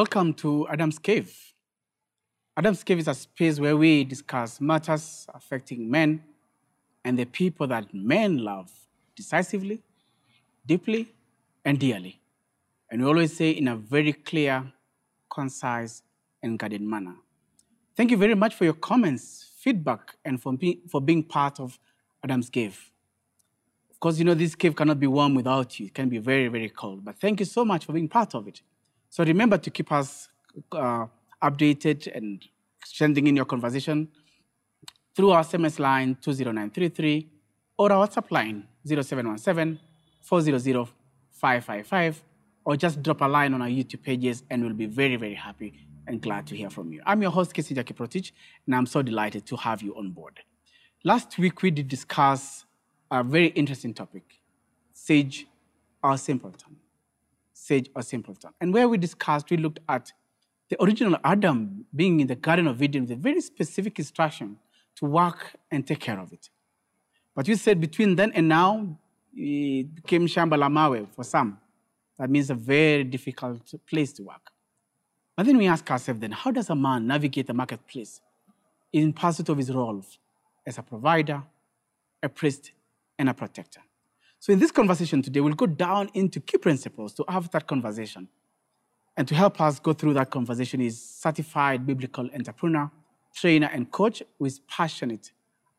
Welcome to Adam's Cave. Adam's Cave is a space where we discuss matters affecting men and the people that men love decisively, deeply, and dearly. And we always say in a very clear, concise, and guarded manner. Thank you very much for your comments, feedback, and for being part of Adam's Cave. Of course, you know this cave cannot be warm without you. It can be very, very cold. But thank you so much for being part of it. So remember to keep us updated and sending in your conversation through our SMS line 20933 or our WhatsApp line 0717 400 555 or just drop a line on our YouTube pages and we'll be very, very happy and glad to hear from you. I'm your host, Casey Jackie Protich, and I'm so delighted to have you on board. Last week, we did discuss a very interesting topic, SAGE or Simpleton. SAGE or Simpleton. And where we discussed, we looked at the original Adam being in the Garden of Eden with a very specific instruction to work and take care of it. But we said between then and now, it became shamba la mawe for some. That means a very difficult place to work. But then we ask ourselves then, how does a man navigate the marketplace in pursuit of his role as a provider, a priest, and a protector? So in this conversation today, we'll go down into key principles to have that conversation. And to help us go through that conversation is certified biblical entrepreneur, trainer, and coach who is passionate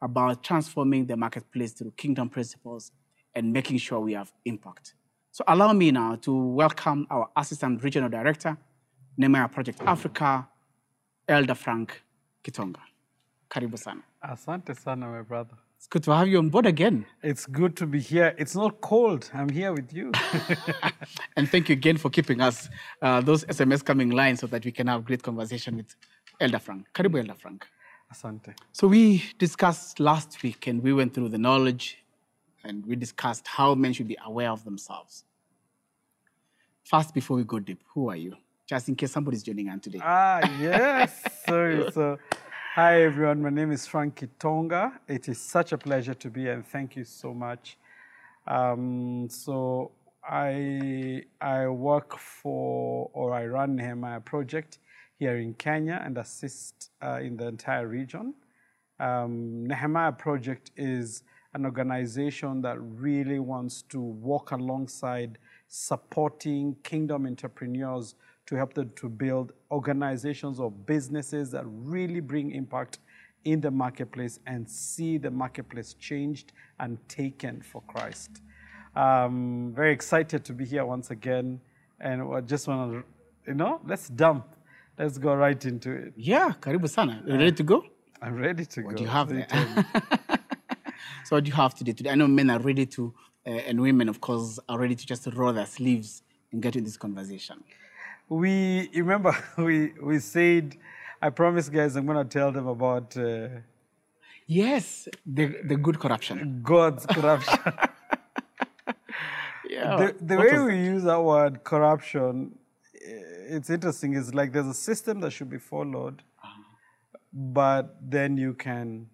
about transforming the marketplace through kingdom principles and making sure we have impact. So allow me now to welcome our Assistant Regional Director, Nehemiah Project Africa, Elder Frank Kitonga. Karibu sana. Asante sana, my brother. It's good to have you on board again. It's good to be here. It's not cold. I'm here with you. And thank you again for keeping us those SMS coming lines so that we can have great conversation with Elder Frank. Karibu, Elder Frank. Asante. So we discussed last week and we went through the knowledge and we discussed how men should be aware of themselves. First, before we go deep, who are you? Just in case somebody's joining in today. Yes. So hi, everyone. My name is Frank Kitonga. It is such a pleasure to be here, and thank you so much. I work for, or I run Nehemiah Project here in Kenya and assist in the entire region. Nehemiah Project is an organization that really wants to walk alongside supporting kingdom entrepreneurs to help them to build organizations or businesses that really bring impact in the marketplace and see the marketplace changed and taken for Christ. Very excited to be here once again. And I just want to, let's go right into it. Yeah, karibu sana. You ready to go? I'm ready to go. What do you have there? So what do you have to do today? I know men are ready to, and women, of course, are ready to just roll their sleeves and get in this conversation. We said, I promise, guys, I'm going to tell them about... yes, the good corruption. God's corruption. Yeah. The way we use that word, corruption, it's interesting. It's like there's a system that should be followed, but then you can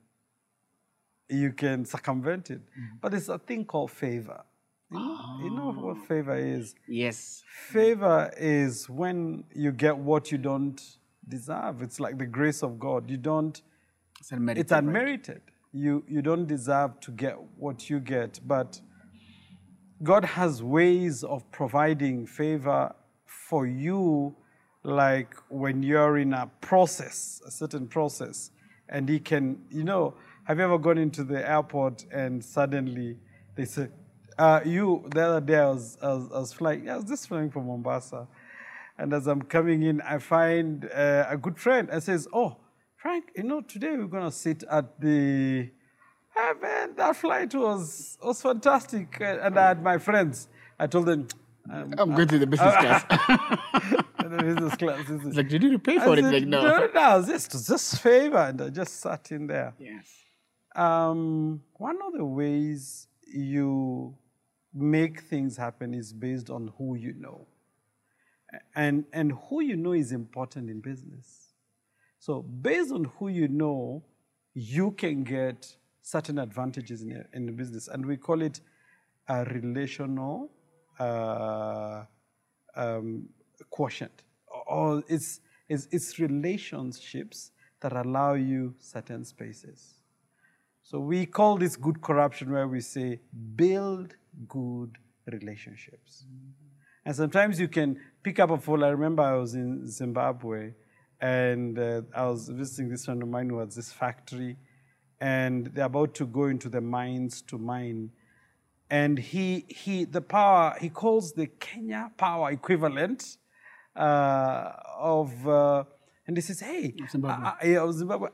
circumvent it. But it's a thing called favor. You know what favor is? Yes. Favor is when you get what you don't deserve. It's like the grace of God. You don't... It's unmerited. It's unmerited. You don't deserve to get what you get, but God has ways of providing favor for you, like when you're in a process, a certain process, and he can, have you ever gone into the airport and suddenly they say, the other day I was flying. I was just flying from Mombasa. And as I'm coming in, I find a good friend and says, oh, Frank, today we're going to sit at the... Oh, man, that flight was fantastic. And I had my friends. I told them... I'm going to the business class. The business class. It's like, did you pay for it? Like, no. No, just favor. And I just sat in there. Yes. One of the ways you make things happen is based on who you know. And who you know is important in business. So based on who you know, you can get certain advantages in the business. And we call it a relational quotient, or it's relationships that allow you certain spaces. So we call this good corruption, where we say build good relationships. Mm-hmm. And sometimes you can pick up a phone. I remember I was in Zimbabwe, and I was visiting this friend of mine who had this factory, and they're about to go into the mines to mine. And he calls the Kenya power equivalent and he says, hey, Zimbabwe,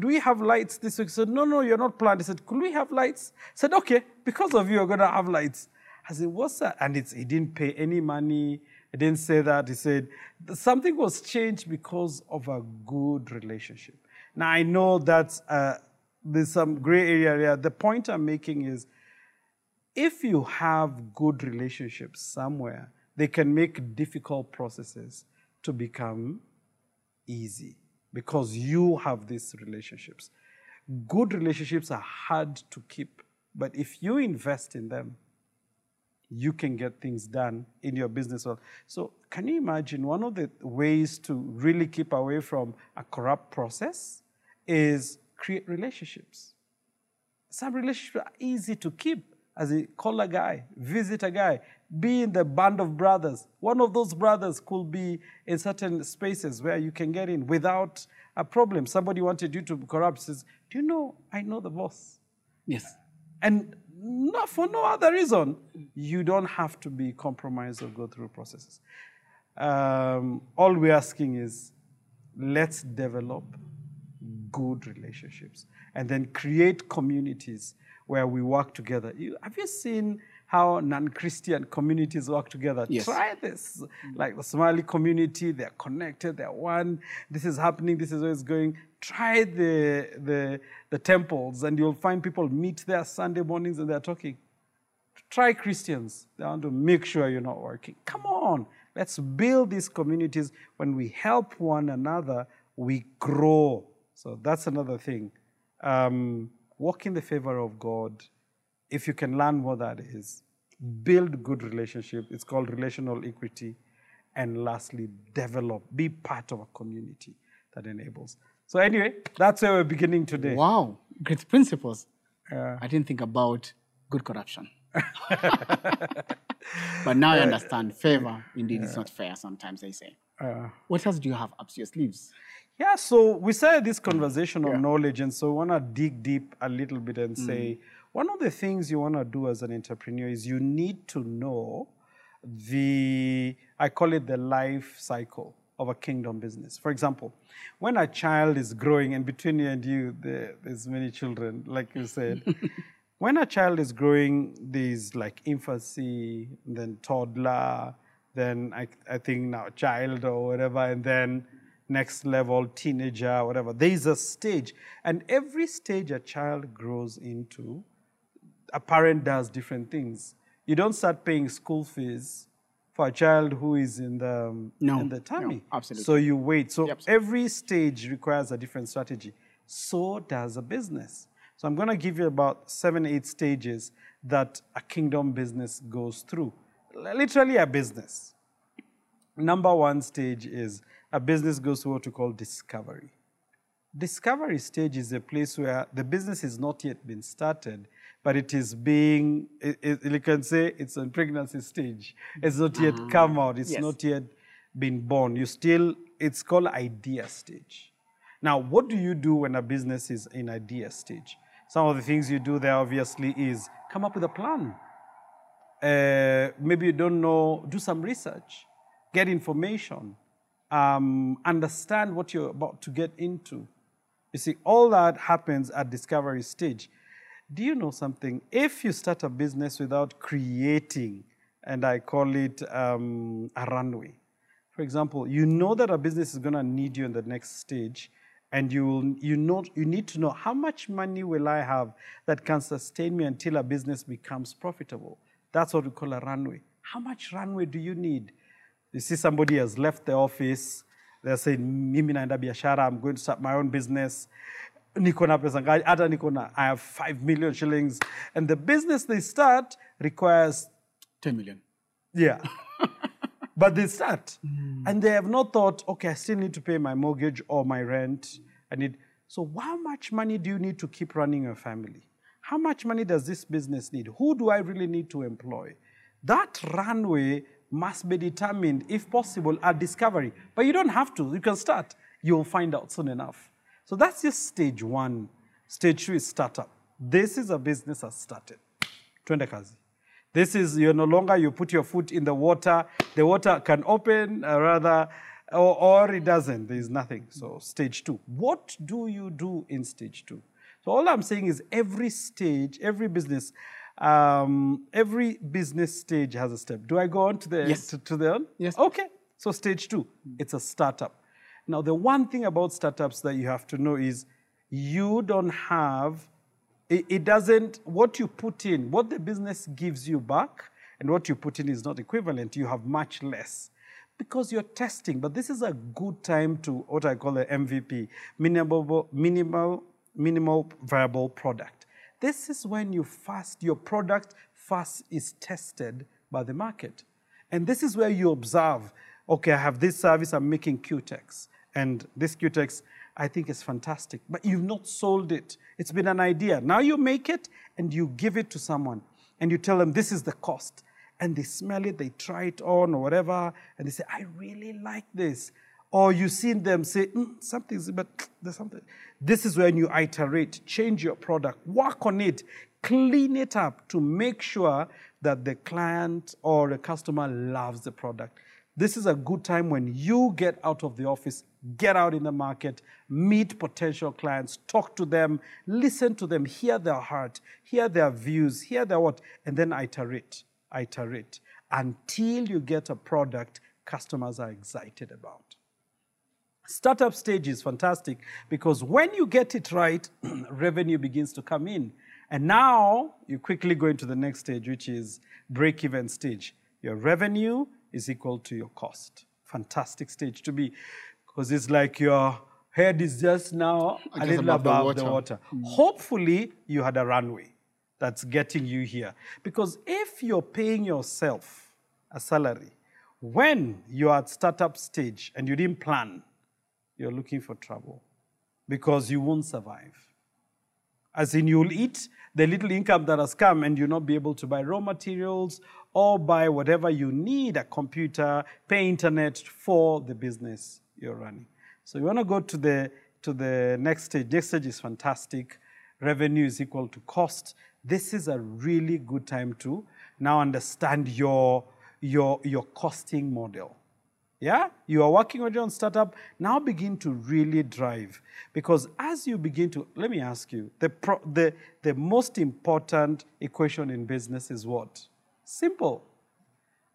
do we have lights this week? He said, no, you're not planned. He said, could we have lights? I said, okay, because of you, we're going to have lights. I said, what's that? And he didn't pay any money. He didn't say that. He said, something was changed because of a good relationship. Now, I know that's... There's some gray area. The point I'm making is, if you have good relationships somewhere, they can make difficult processes to become easy because you have these relationships. Good relationships are hard to keep, but if you invest in them, you can get things done in your business world. So can you imagine one of the ways to really keep away from a corrupt process is create relationships. Some relationships are easy to keep. As in, call a guy, visit a guy, be in the band of brothers. One of those brothers could be in certain spaces where you can get in without a problem. Somebody wanted you to corrupt, says, do you know, I know the boss. Yes. And not for no other reason. You don't have to be compromised or go through processes. All we're asking is, let's develop good relationships, and then create communities where we work together. Have you seen how non-Christian communities work together? Yes. Try this. Like the Somali community, they're connected, they're one. This is happening, this is where it's going. Try the temples, and you'll find people meet there Sunday mornings and they're talking. Try Christians. They want to make sure you're not working. Come on, let's build these communities. When we help one another, we grow. So that's another thing. Walk in the favor of God. If you can learn what that is, build good relationship. It's called relational equity. And lastly, develop. Be part of a community that enables. So anyway, that's where we're beginning today. Wow, great principles. I didn't think about good corruption. But now I understand favor. Indeed, it's not fair sometimes, they say. What else do you have up your sleeves? Yeah, so we started this conversation on knowledge, and so we want to dig deep a little bit and say, one of the things you want to do as an entrepreneur is you need to know I call it the life cycle of a kingdom business. For example, when a child is growing, and between you and you, there's many children, like you said. When a child is growing, there's like infancy, then toddler, then I think now child or whatever, and then next level, teenager, whatever. There is a stage. And every stage a child grows into, a parent does different things. You don't start paying school fees for a child who is in the tummy. No, absolutely. So you wait. So every stage requires a different strategy. So does a business. So I'm going to give you about 7, 8 stages that a kingdom business goes through. Literally a business. Number one stage is a business goes through what we call discovery. Discovery stage is a place where the business has not yet been started, but it is being, you can say it's in pregnancy stage. It's not yet come out. It's not yet been born. It's called idea stage. Now, what do you do when a business is in idea stage? Some of the things you do there obviously is come up with a plan. Maybe you don't know, do some research, get information. Understand what you're about to get into. You see, all that happens at discovery stage. Do you know something? If you start a business without creating, and I call it a runway. For example, you know that a business is going to need you in the next stage, and you need to know how much money will I have that can sustain me until a business becomes profitable. That's what we call a runway. How much runway do you need? You see somebody has left the office. They're saying, Mimi naenda biashara, I'm going to start my own business. Nikona pesa ngapi? Ata nikona, I have 5 million shillings. And the business they start requires 10 million. Yeah. But they start. And they have not thought, okay, I still need to pay my mortgage or my rent. I need. So how much money do you need to keep running your family? How much money does this business need? Who do I really need to employ? That runway must be determined, if possible, at discovery. But you don't have to. You can start. You'll find out soon enough. So that's just stage one. Stage two is startup. This is a business that started. Twende kazi. This is, you're no longer, you put your foot in the water can open, or it doesn't, there's nothing. So stage two, what do you do in stage two? So all I'm saying is every stage, every business stage has a step. Do I go on to the, yes. To the end? Yes. Okay, so stage two, it's a startup. Now the one thing about startups that you have to know is you don't have, it doesn't, what you put in, what the business gives you back and what you put in is not equivalent. You have much less because you're testing. But this is a good time to what I call an MVP, minimal viable product. This is when you first, your product first is tested by the market. And this is where you observe, okay, I have this service, I'm making Q-Tex. And this Q-Tex, I think it's fantastic, but you've not sold it. It's been an idea. Now you make it and you give it to someone and you tell them this is the cost. And they smell it, they try it on or whatever, and they say, I really like this. Or you've seen them say, something's, but there's something. This is when you iterate, change your product, work on it, clean it up to make sure that the client or the customer loves the product. This is a good time when you get out of the office, get out in the market, meet potential clients, talk to them, listen to them, hear their heart, hear their views, hear their what, and then iterate until you get a product customers are excited about. Startup stage is fantastic because when you get it right, revenue begins to come in. And now you quickly go into the next stage, which is break-even stage. Your revenue is equal to your cost. Fantastic stage to be, because it's like your head is just now a little above the water. Hopefully, you had a runway that's getting you here. Because if you're paying yourself a salary, when you're at startup stage and you didn't plan, you're looking for trouble because you won't survive. As in, you'll eat the little income that has come and you'll not be able to buy raw materials or buy whatever you need, a computer, pay internet for the business you're running. So you want to go to the next stage. Next stage is fantastic. Revenue is equal to cost. This is a really good time to now understand your costing model. Yeah? You are working on your own startup. Now begin to really drive. Because as you begin to, let me ask you, the most important equation in business is what? Simple.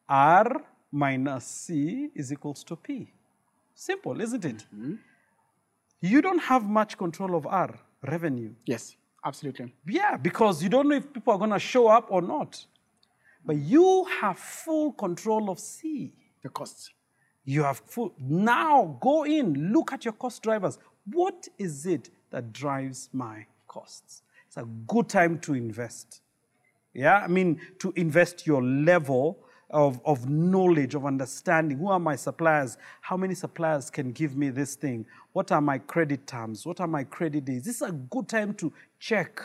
R minus C is equals to P. Simple, isn't it? Mm-hmm. You don't have much control of R, revenue. Yes, absolutely. Yeah, because you don't know if people are going to show up or not. But you have full control of C. The costs. You have full. Now go in, look at your cost drivers. What is it that drives my costs? It's a good time to invest. Yeah, I mean, to invest your level of knowledge, of understanding. Who are my suppliers? How many suppliers can give me this thing? What are my credit terms? What are my credit days? This is a good time to check.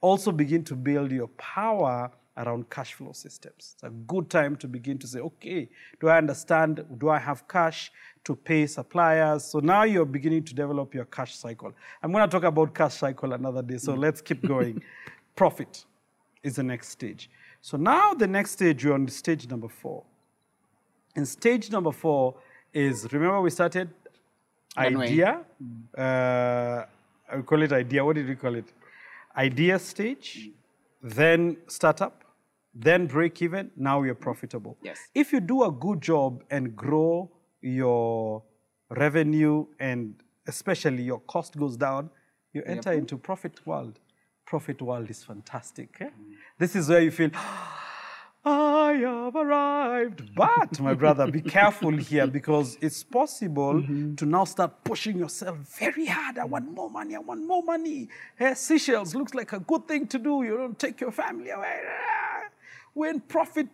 Also begin to build your power around cash flow systems. It's a good time to begin to say, okay, do I understand? Do I have cash to pay suppliers? So now you're beginning to develop your cash cycle. I'm going to talk about cash cycle another day, so let's keep going. Profit is the next stage. So now the next stage, you're on stage number 4. And stage number 4 is, remember we started idea? We call it idea. What did we call it? Idea stage, then startup, then break even, now you're profitable. Yes. If you do a good job and grow your revenue and especially your cost goes down, you enter into profit world. Profit world is fantastic. Eh? This is where you feel, I have arrived. But, my brother, be careful here because it's possible to now start pushing yourself very hard. I want more money. I want more money. Hey, Seychelles looks like a good thing to do. You don't take your family away. We're in profit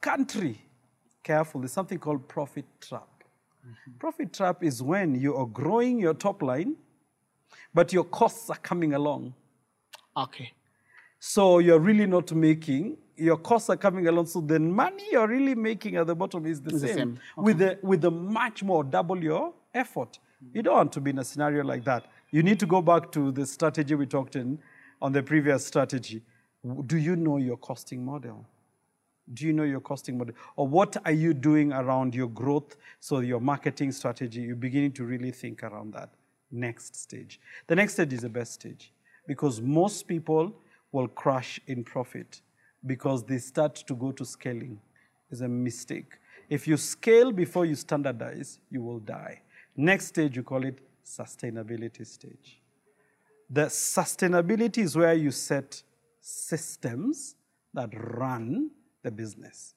country. careful, there's something called profit trap. Mm-hmm. Profit trap is when you are growing your top line, but your costs are coming along. Okay. So you're really not making, your costs are coming along, so the money you're really making at the bottom is the same. Okay. With a much more, double your effort. Mm-hmm. You don't want to be in a scenario like that. You need to go back to the strategy we talked in on the previous strategy. Do you know your costing model? Do you know your costing model? Or what are you doing around your growth? So your marketing strategy, you're beginning to really think around that next stage. The next stage is the best stage because most people will crash in profit because they start to go to scaling. It's a mistake. If you scale before you standardize, you will die. Next stage, you call it sustainability stage. The sustainability is where you set systems that run the business,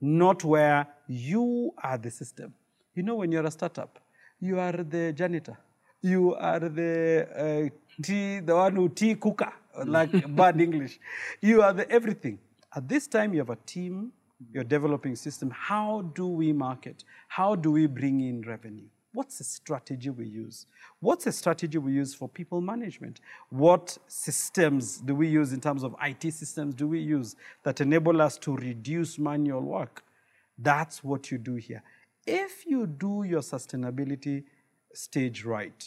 not where you are the system. You know, when you're a startup, you are the janitor. You are the tea cooker, like bad English. You are the everything. At this time, you have a team, you're developing system. How do we market? How do we bring in revenue? What's the strategy we use? What's the strategy we use for people management? What systems do we use in terms of IT systems do we use that enable us to reduce manual work? That's what you do here. If you do your sustainability stage right,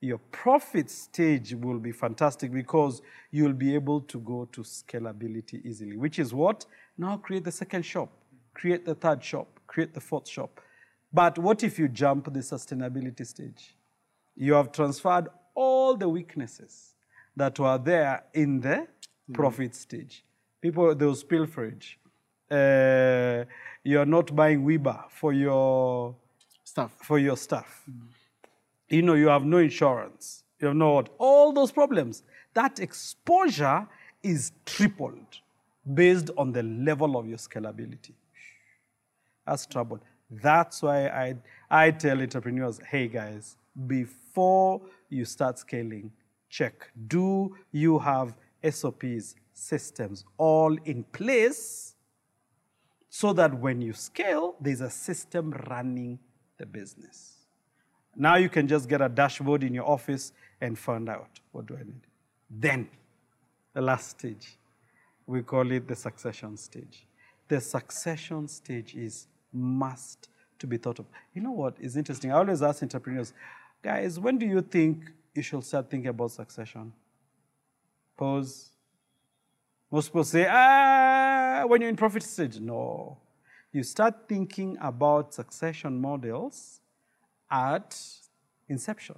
your profit stage will be fantastic because you'll be able to go to scalability easily, which is what? Now create the second shop, create the third shop, create the fourth shop. But what if you jump the sustainability stage? You have transferred all the weaknesses that were there in the profit stage. People, they will pilferage. You're not buying Weber for your stuff. You know, you have no insurance. You have no what. All those problems. That exposure is tripled based on the level of your scalability. That's trouble. That's why I tell entrepreneurs, hey guys, before you start scaling, check. Do you have SOPs, systems, all in place so that when you scale, there's a system running the business? Now you can just get a dashboard in your office and find out, what do I need? Then, the last stage, we call it the succession stage. The succession stage is must to be thought of. You know what is interesting? I always ask entrepreneurs, guys, when do you think you should start thinking about succession? Pause. Most people say, when you're in profit stage. No. You start thinking about succession models at inception,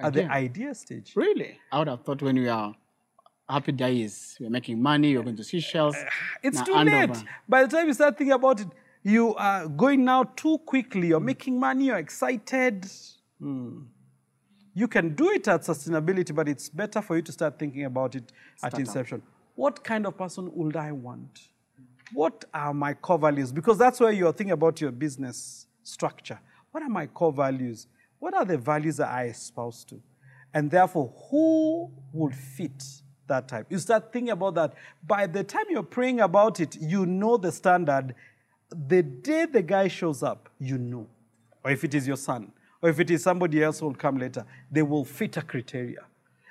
at the idea stage. Really? I would have thought when we are happy days, we're making money, you're going to Seychelles. It's too late. By the time you start thinking about it, you are going now too quickly. You're making money. You're excited. You can do it at sustainability, but it's better for you to start thinking about it at inception. What kind of person would I want? What are my core values? Because that's where you're thinking about your business structure. What are my core values? What are the values that I espouse to? And therefore, who would fit that type? You start thinking about that. By the time you're praying about it, you know the standard. The day the guy shows up, you know. Or if it is your son, or if it is somebody else who will come later, they will fit a criteria.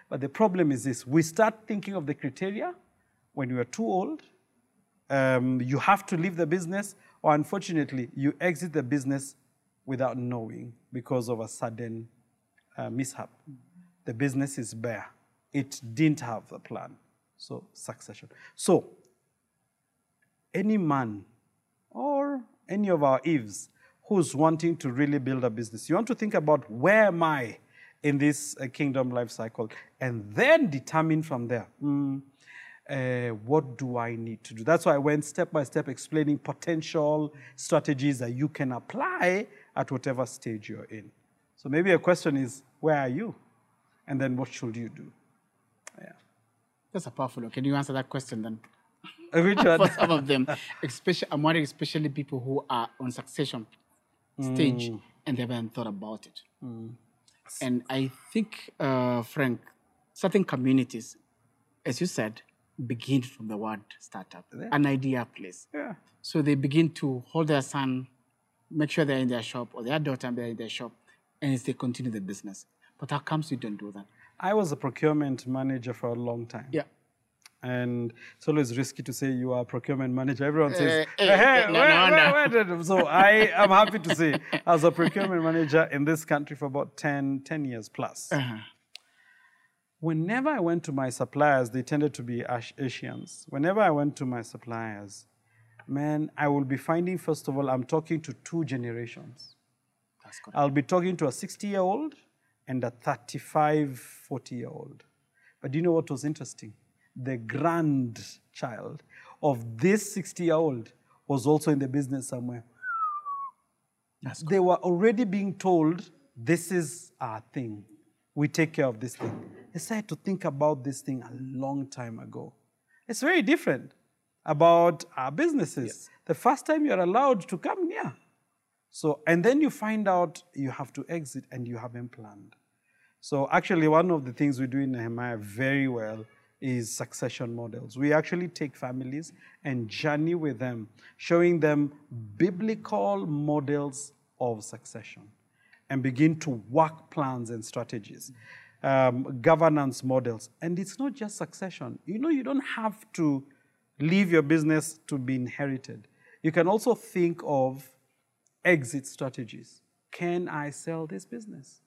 But the problem is this. We start thinking of the criteria when you are too old. You have to leave the business, or unfortunately, you exit the business without knowing because of a sudden mishap. The business is bare. It didn't have a plan. So succession. So any man or any of our Eves who's wanting to really build a business, you want to think about where am I in this kingdom life cycle, and then determine from there, what do I need to do? That's why I went step by step explaining potential strategies that you can apply at whatever stage you're in. So maybe a question is, where are you? And then what should you do? Yeah. That's a powerful one. Can you answer that question then? For some of them, especially, I'm wondering, especially people who are on succession stage and they haven't thought about it. And I think, Frank, certain communities, as you said, begin from the word startup, an idea place. Yeah. So they begin to hold their son, make sure they're in their shop, or their daughter and they're in their shop, and they continue the business. But how comes you don't do that? I was a procurement manager for a long time. Yeah. And it's always risky to say you are a procurement manager. Everyone says, hey, wait. So I am happy to say I was a procurement manager in this country for about 10 years plus. Uh-huh. Whenever I went to my suppliers, they tended to be Asians. Whenever I went to my suppliers, man, I will be finding, first of all, I'm talking to two generations. That's correct. I'll be talking to a 60-year-old and a 35, 40-year-old. But do you know what was interesting? The grandchild of this 60-year-old was also in the business somewhere. That's they were already being told, this is our thing. We take care of this thing. I started to think about this thing a long time ago. It's very different about our businesses. Yes. The first time you're allowed to come near. So, and then you find out you have to exit and you haven't planned. So actually one of the things we do in Nehemiah very well is succession models. We actually take families and journey with them, showing them biblical models of succession and begin to work plans and strategies. Governance models. And it's not just succession. You know, you don't have to leave your business to be inherited. You can also think of exit strategies. Can I sell this business?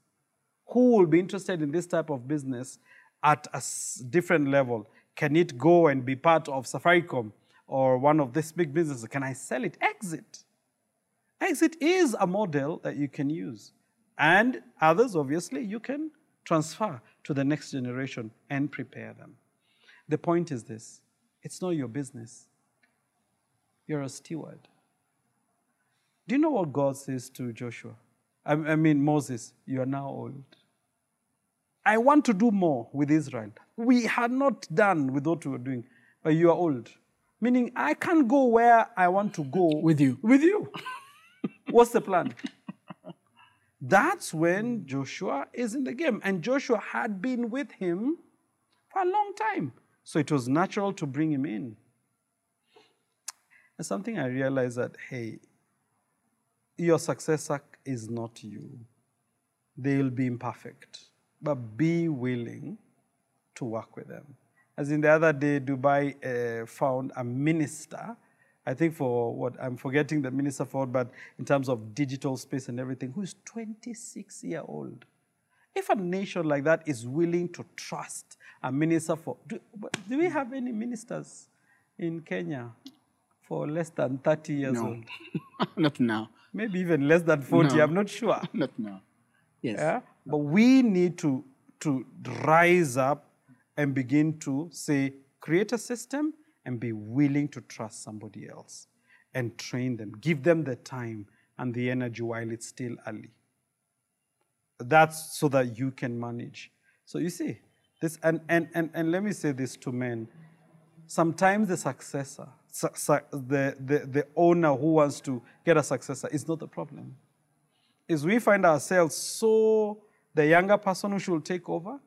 Who will be interested in this type of business at a different level? Can it go and be part of Safaricom or one of these big businesses? Can I sell it? Exit. Exit is a model that you can use. And others, obviously, you can transfer to the next generation and prepare them. The point is this, it's not your business. You're a steward. Do you know what God says to Joshua? Moses, you are now old. I want to do more with Israel. We had not done with what we were doing, but you are old. Meaning I can't go where I want to go. With you. With you. What's the plan? That's when Joshua is in the game. And Joshua had been with him for a long time. So it was natural to bring him in. And something I realized that, hey, your successor is not you. They'll be imperfect. But be willing to work with them. As in the other day, Dubai found a minister, I think for what, I'm forgetting the minister for, but in terms of digital space and everything, who is 26-year-old. If a nation like that is willing to trust a minister for, do we have any ministers in Kenya for less than 30 years old? Not now. Maybe even less than 40, no. I'm not sure. Not now, yes. Yeah? But we need to rise up and begin to say, create a system and be willing to trust somebody else and train them. Give them the time and the energy while it's still early. That's so that you can manage. So you see, this, and let me say this to men. Sometimes the successor, the owner who wants to get a successor is not the problem. Is we find ourselves so the younger person who should take over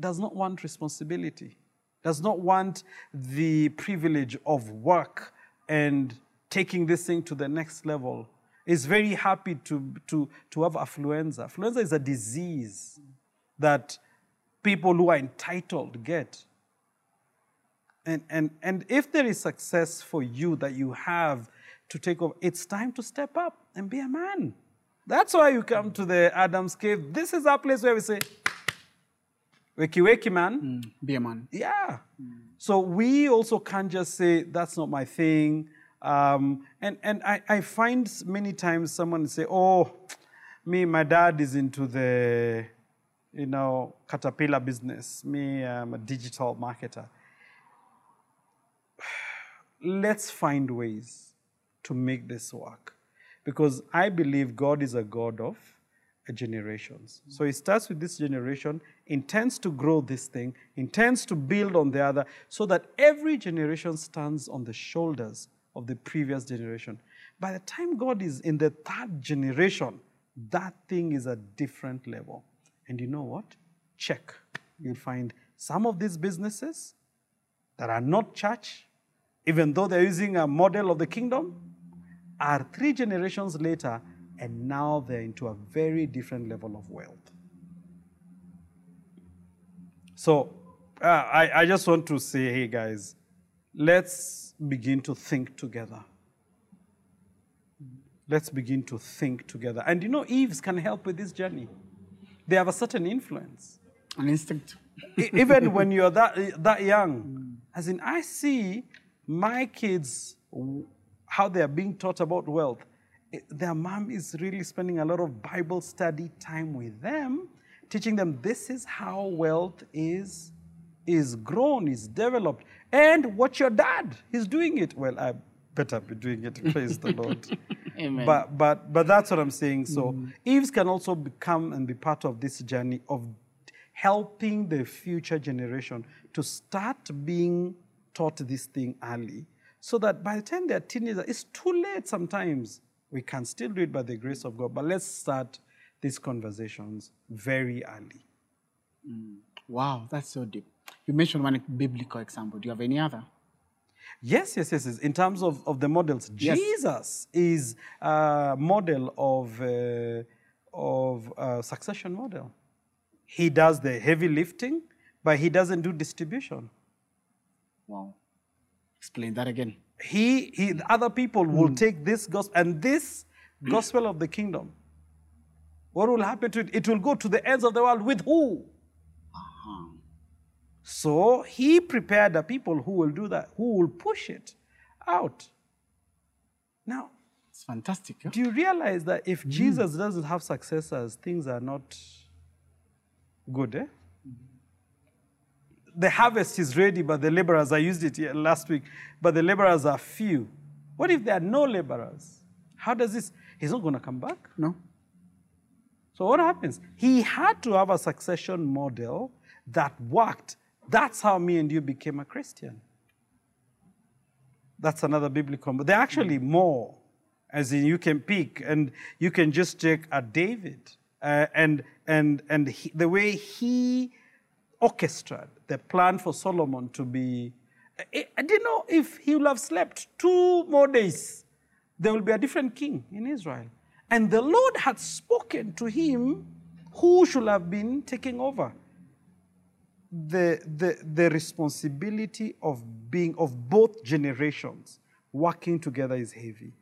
does not want responsibility. Does not want the privilege of work and taking this thing to the next level. Is very happy to have affluenza. Affluenza is a disease that people who are entitled get. And if there is success for you that you have to take over, it's time to step up and be a man. That's why you come to the Adam's Cave. This is our place where we say, wakey, wakey, man. Be a man. Yeah. So we also can't just say, that's not my thing. And I find many times someone say, oh, my dad is into the, caterpillar business. Me, I'm a digital marketer. Let's find ways to make this work. Because I believe God is a God of generations. So it starts with this generation, intends to grow this thing, intends to build on the other, so that every generation stands on the shoulders of the previous generation. By the time God is in the third generation, that thing is a different level. And you know what? Check. You'll find some of these businesses that are not church, even though they're using a model of the kingdom, are 3 generations later, and now they're into a very different level of wealth. So I just want to say, hey guys, let's begin to think together. Let's begin to think together. And you know, Eves can help with this journey. They have a certain influence. An instinct. Even when you're that young. As in, I see my kids, how they are being taught about wealth. Their mom is really spending a lot of Bible study time with them, teaching them this is how wealth is grown, is developed. And watch your dad. He's doing it. Well, I better be doing it. Praise the Lord. Amen. But that's what I'm saying. So Eves can also become and be part of this journey of helping the future generation to start being taught this thing early, so that by the time they're teenagers, it's too late sometimes. We can still do it by the grace of God, but let's start these conversations very early. Wow, that's so deep. You mentioned one biblical example. Do you have any other? Yes. In terms of the models, yes. Jesus is a model of succession model. He does the heavy lifting, but he doesn't do distribution. Wow. Explain that again. Other people will take this gospel, and this gospel of the kingdom, what will happen to it? It will go to the ends of the world with who? So he prepared the people who will do that, who will push it out. Now, it's fantastic. Huh? Do you realize that if Jesus doesn't have successors, things are not good? Eh? The harvest is ready, but the laborers, I used it last week, but the laborers are few. What if there are no laborers? How does this? He's not going to come back? No. So what happens? He had to have a succession model that worked. That's how me and you became a Christian. That's another biblical. But there are actually more, as in you can pick, and you can just take a David and the way he orchestrated the plan for Solomon to be. I don't know if he will have slept 2 more days. There will be a different king in Israel, and the Lord had spoken to him, who should have been taking over. The responsibility of both generations working together is heavy.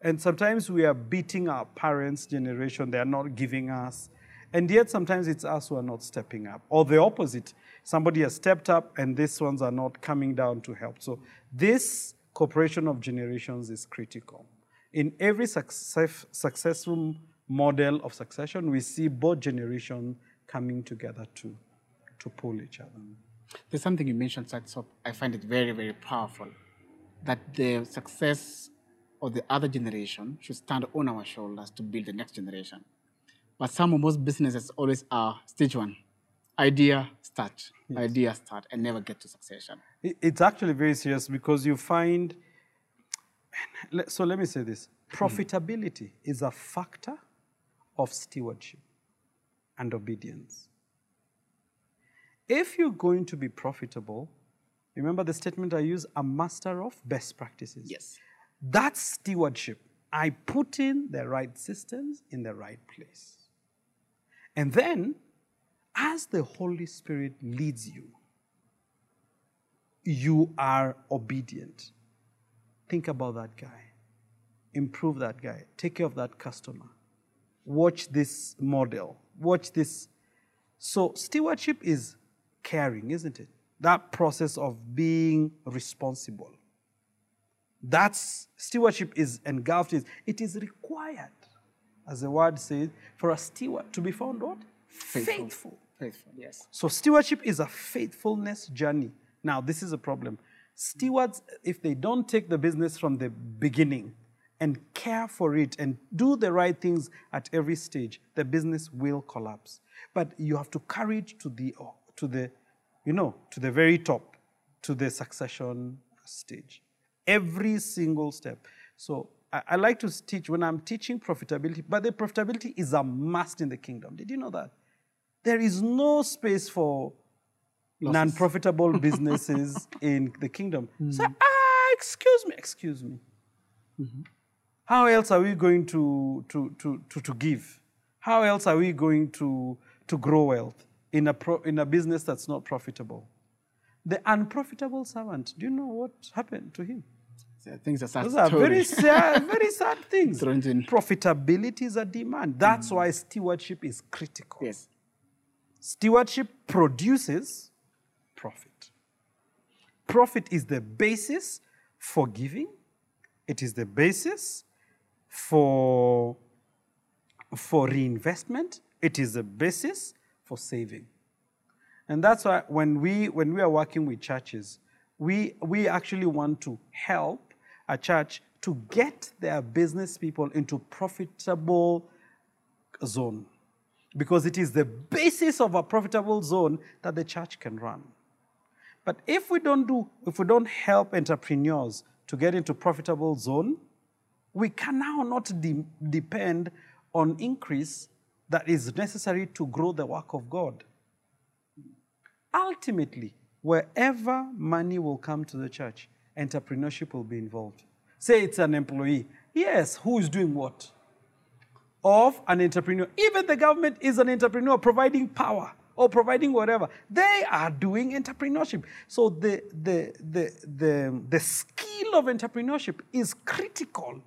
And sometimes we are beating our parents' generation. They are not giving us. And yet sometimes it's us who are not stepping up. Or the opposite. Somebody has stepped up and these ones are not coming down to help. So this cooperation of generations is critical. In every successful model of succession, we see both generations coming together to pull each other. There's something you mentioned, so I find it very, very powerful, that the success of the other generation should stand on our shoulders to build the next generation. But some of most businesses always are stage one. Idea, start. Yes. Idea, start, and never get to succession. It's actually very serious because you find... So let me say this. Profitability is a factor of stewardship and obedience. If you're going to be profitable, remember the statement I use, a master of best practices. Yes. That's stewardship. I put in the right systems in the right place. And then, as the Holy Spirit leads you, you are obedient. Think about that guy. Improve that guy. Take care of that customer. Watch this model. Watch this. So stewardship is caring, isn't it? That process of being responsible. That's stewardship is engulfed. It is required, as the word says, for a steward to be found what? Faithful. Faithful, yes. So stewardship is a faithfulness journey. Now, this is a problem. Stewards, if they don't take the business from the beginning and care for it and do the right things at every stage, the business will collapse. But you have to carry it to the very top, to the succession stage. Every single step. So I like to teach, when I'm teaching profitability, but the profitability is a must in the kingdom. Did you know that? There is no space for non-profitable businesses in the kingdom. So, excuse me. How else are we going to give? How else are we going to grow wealth in a business that's not profitable? The unprofitable servant, do you know what happened to him? Things are sad. Those are very sad, very sad things. Profitability is a demand. That's why stewardship is critical. Yes. Stewardship produces profit. Profit is the basis for giving. It is the basis for reinvestment. It is the basis for saving. And that's why when we are working with churches, we actually want to help a church to get their business people into profitable zone. Because it is the basis of a profitable zone that the church can run. But if we don't help entrepreneurs to get into profitable zone, we can now not depend on increase that is necessary to grow the work of God. Ultimately, wherever money will come to the church, entrepreneurship will be involved. Say it's an employee. Yes, who is doing what? Of an entrepreneur. Even the government is an entrepreneur providing power or providing whatever. They are doing entrepreneurship. So the skill of entrepreneurship is critical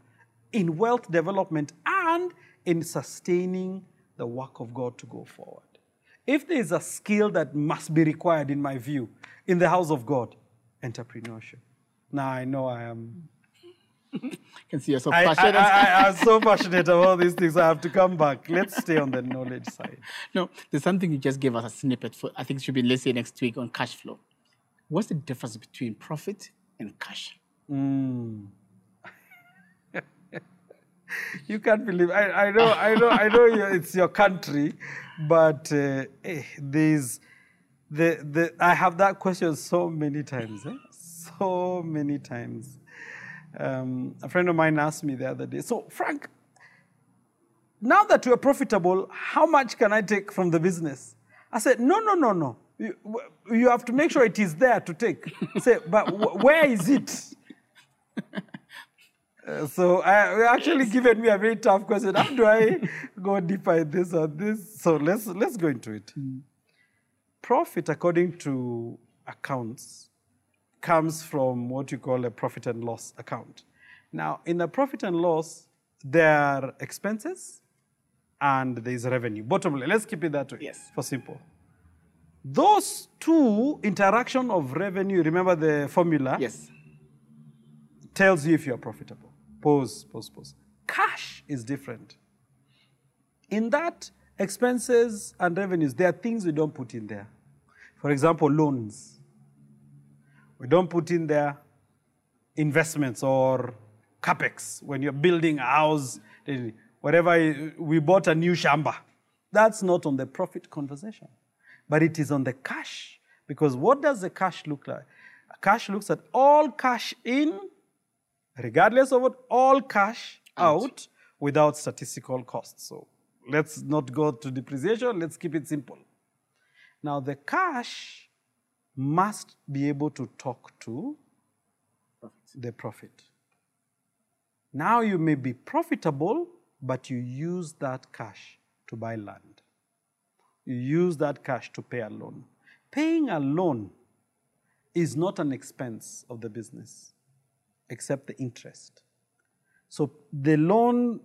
in wealth development and in sustaining the work of God to go forward. If there is a skill that must be required, in my view, in the house of God, entrepreneurship. Now I know I am... can see you're so passionate. I'm so passionate about these things. I have to come back. Let's stay on the knowledge side. No, there's something you just gave us a snippet for. I think it should be listed next week on cash flow. What's the difference between profit and cash? You can't believe. I know. It's your country, but I have that question so many times. So many times. A friend of mine asked me the other day, so Frank, now that we're profitable, how much can I take from the business? I said, no. You have to make sure it is there to take. I said, but where is it? So actually given me a very tough question. How do I go deeper in this or this? So let's go into it. Profit, according to accounts, comes from what you call a profit and loss account. Now, in a profit and loss, there are expenses and there is revenue. Bottom line, let's keep it that way, yes, for simple. Those two, interaction of revenue, remember the formula? Yes. Tells you if you are profitable. Pause. Cash is different. In that, expenses and revenues, there are things we don't put in there. For example, loans. We don't put in there investments or capex when you're building a house, whatever, we bought a new shamba. That's not on the profit conversation, but it is on the cash. Because what does the cash look like? Cash looks at all cash in, regardless of what, all cash out without statistical costs. So let's not go to depreciation. Let's keep it simple. Now the cash must be able to talk to the profit. Now you may be profitable, but you use that cash to buy land. You use that cash to pay a loan. Paying a loan is not an expense of the business, except the interest. So the loan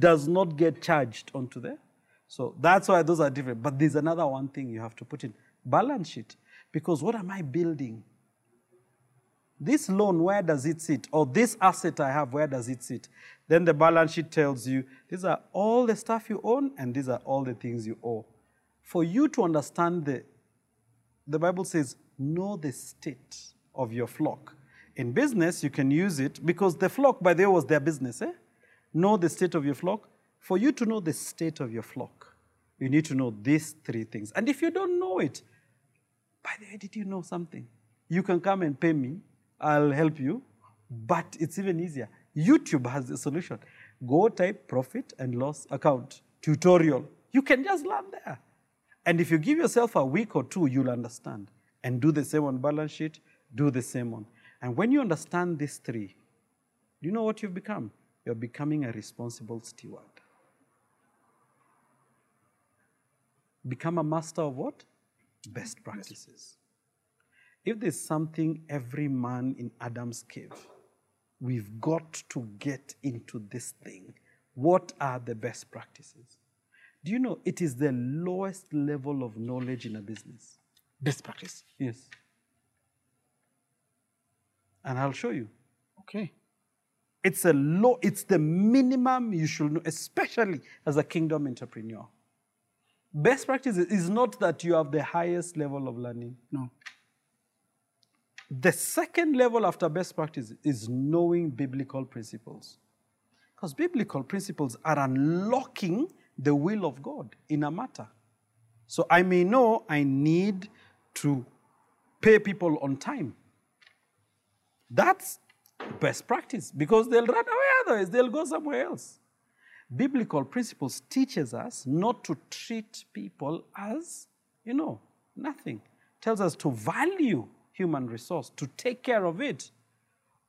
does not get charged onto there. So that's why those are different. But there's another one thing you have to put in, balance sheet. Because what am I building? This loan, where does it sit? Or this asset I have, where does it sit? Then the balance sheet tells you, these are all the stuff you own, and these are all the things you owe. For you to understand, the Bible says, know the state of your flock. In business, you can use it, because the flock, by the way, was their business. Know the state of your flock. For you to know the state of your flock, you need to know these three things. And if you don't know it, by the way, did you know something? You can come and pay me. I'll help you. But it's even easier. YouTube has a solution. Go type profit and loss account tutorial. You can just learn there. And if you give yourself a week or two, you'll understand. and do the same on balance sheet, do the same on. And when you understand these three, you know what you've become? You're becoming a responsible steward. Become a master of what? Best practices. If there's something every man in Adam's cave, we've got to get into this thing. What are the best practices? Do you know it is the lowest level of knowledge in a business? Best practice. Yes. And I'll show you. Okay. It's a low, it's the minimum you should know, especially as a kingdom entrepreneur. Best practice is not that you have the highest level of learning. No. The second level after best practice is knowing biblical principles. Because biblical principles are unlocking the will of God in a matter. So I may know I need to pay people on time. That's best practice, because they'll run away, otherwise they'll go somewhere else. Biblical principles teaches us not to treat people as, you know, nothing. Tells us to value human resource, to take care of it.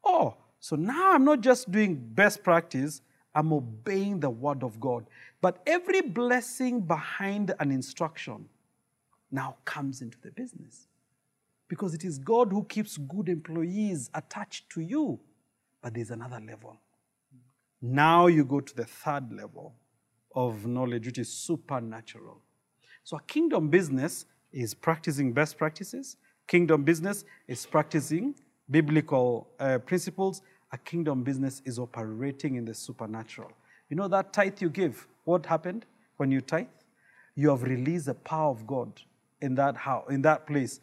Oh, so now I'm not just doing best practice, I'm obeying the word of God. But every blessing behind an instruction now comes into the business. Because it is God who keeps good employees attached to you. But there's another level. Now you go to the third level of knowledge, which is supernatural. So a kingdom business is practicing best practices. Kingdom business is practicing biblical principles. A kingdom business is operating in the supernatural. You know that tithe you give, what happened when you tithe? You have released the power of God in that house, in that place.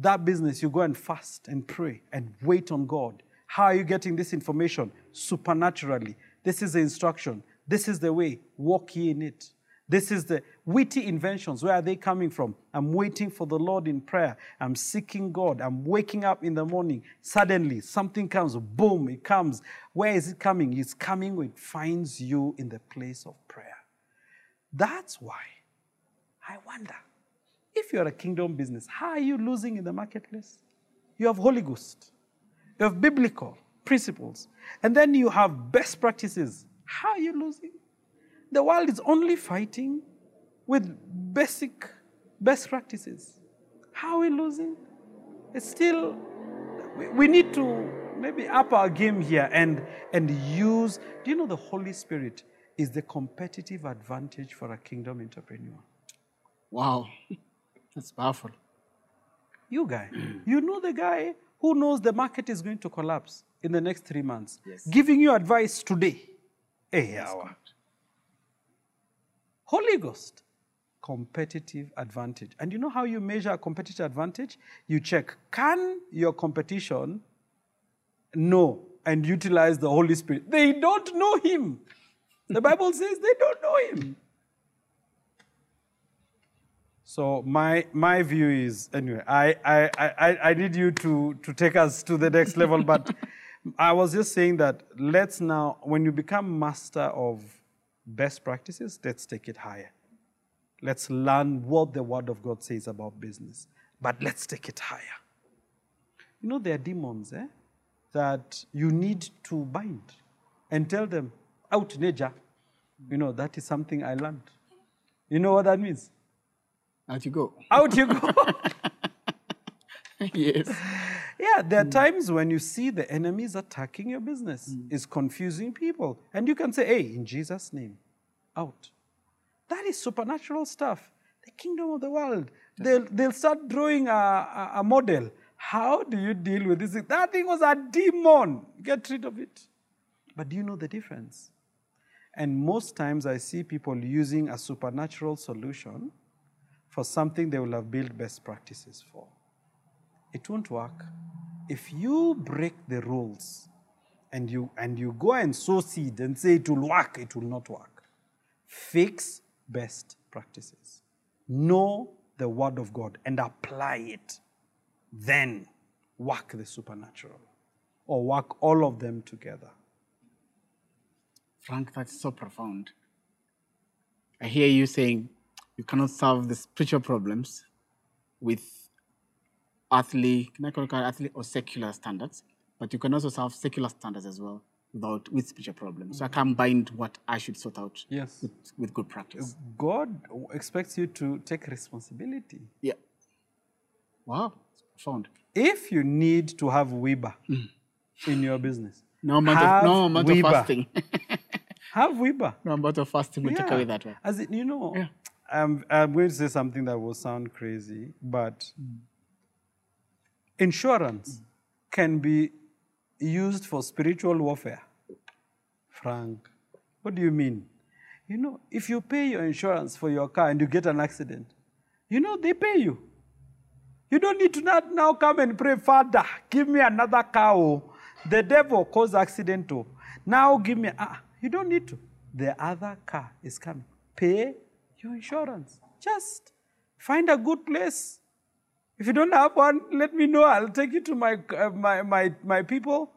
That business, you go and fast and pray and wait on God. How are you getting this information? Supernaturally. This is the instruction. This is the way. Walk ye in it. This is the witty inventions. Where are they coming from? I'm waiting for the Lord in prayer. I'm seeking God. I'm waking up in the morning. Suddenly, something comes. Boom, it comes. Where is it coming? It's coming when it finds you in the place of prayer. That's why I wonder, if you're a kingdom business, how are you losing in the marketplace? You have Holy Ghost. You have biblical principles. And then you have best practices. How are you losing? The world is only fighting with basic best practices. How are we losing? It's still, we need to maybe up our game here and use, do you know the Holy Spirit is the competitive advantage for a kingdom entrepreneur? Wow, that's powerful. You guy, you know the guy who knows the market is going to collapse in the next 3 months, yes, giving you advice today. Hey, hour. Holy Ghost, competitive advantage. And you know how you measure a competitive advantage? You check, can your competition know and utilize the Holy Spirit? They don't know him. The Bible says they don't know him. So my view is, anyway, I need you to take us to the next level, but I was just saying that let's now, when you become master of best practices, let's take it higher. Let's learn what the Word of God says about business. But let's take it higher. You know, there are demons that you need to bind and tell them, out nature. You know, that is something I learned. You know what that means? Out you go. Out you go. Yes. Yeah, there are times when you see the enemies attacking your business. It's confusing people. And you can say, hey, in Jesus' name, out. That is supernatural stuff. The kingdom of the world. They'll start drawing a model. How do you deal with this? That thing was a demon. Get rid of it. But do you know the difference? And most times I see people using a supernatural solution for something they will have built best practices for. It won't work. If you break the rules and you go and sow seed and say it will work, it will not work. Fix best practices. Know the word of God and apply it. Then work the supernatural or work all of them together. Frank, that's so profound. I hear you saying you cannot solve the spiritual problems with earthly, can I call it earthly or secular standards, but you can also solve secular standards as well with spiritual problems. Mm-hmm. So I can't bind what I should sort out with good practice. God expects you to take responsibility. Yeah. Wow, it's profound. If you need to have WIBA in your business, no amount of fasting. Have WIBA. No amount of fasting will take away that one. As in, you know, I'm going to say something that will sound crazy, but insurance can be used for spiritual warfare. Frank, what do you mean? You know, if you pay your insurance for your car and you get an accident, you know, they pay you. You don't need to now come and pray, Father, give me another car. The devil caused accident. Now give me, you don't need to. The other car is coming. Pay your insurance. Just find a good place. If you don't have one, let me know. I'll take you to my people.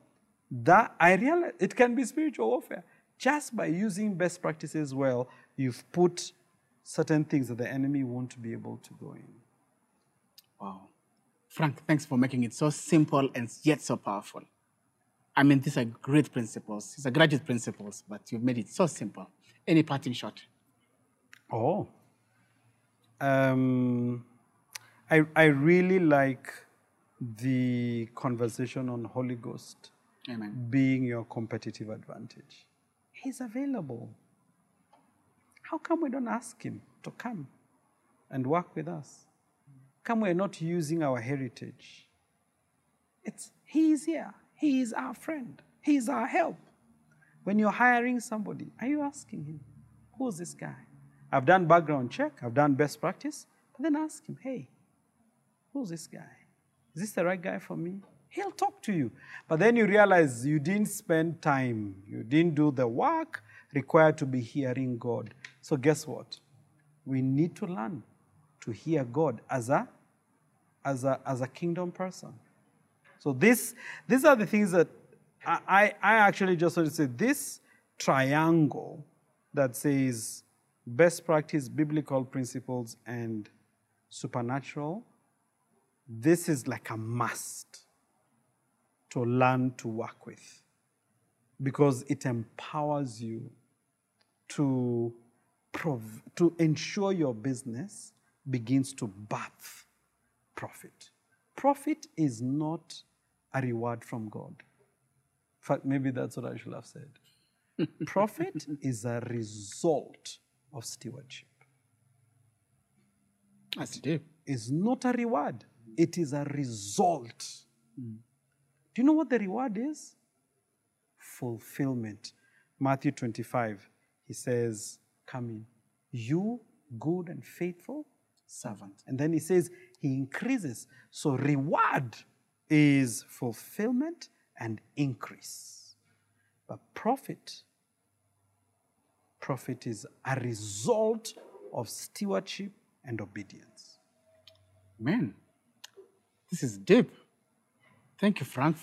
That I realize it can be spiritual warfare. Just by using best practices well, you've put certain things that the enemy won't be able to go in. Wow. Frank, thanks for making it so simple and yet so powerful. I mean, these are great principles. These are graduate principles, but you've made it so simple. Any parting shot? Oh. I really like the conversation on Holy Ghost being your competitive advantage. He's available. How come we don't ask him to come and work with us? Come, we're not using our heritage. He is here. He is our friend. He is our help. When you're hiring somebody, are you asking him, who's this guy? I've done background check. I've done best practice. But then ask him, hey, who's this guy? Is this the right guy for me? He'll talk to you. But then you realize you didn't spend time. You didn't do the work required to be hearing God. So guess what? We need to learn to hear God as a kingdom person. So these are the things that I actually just want to say. This triangle that says best practice, biblical principles, and supernatural, this is like a must to learn to work with, because it empowers you to ensure your business begins to birth profit. Profit is not a reward from God. In fact, maybe that's what I should have said. Profit is a result of stewardship. That's deep. It's not a reward. It is a result. Mm. Do you know what the reward is? Fulfillment. Matthew 25, he says, come in, you good and faithful servant. And then he says, he increases. So reward is fulfillment and increase. But profit is a result of stewardship and obedience. Man, this is deep. Thank you, Frank.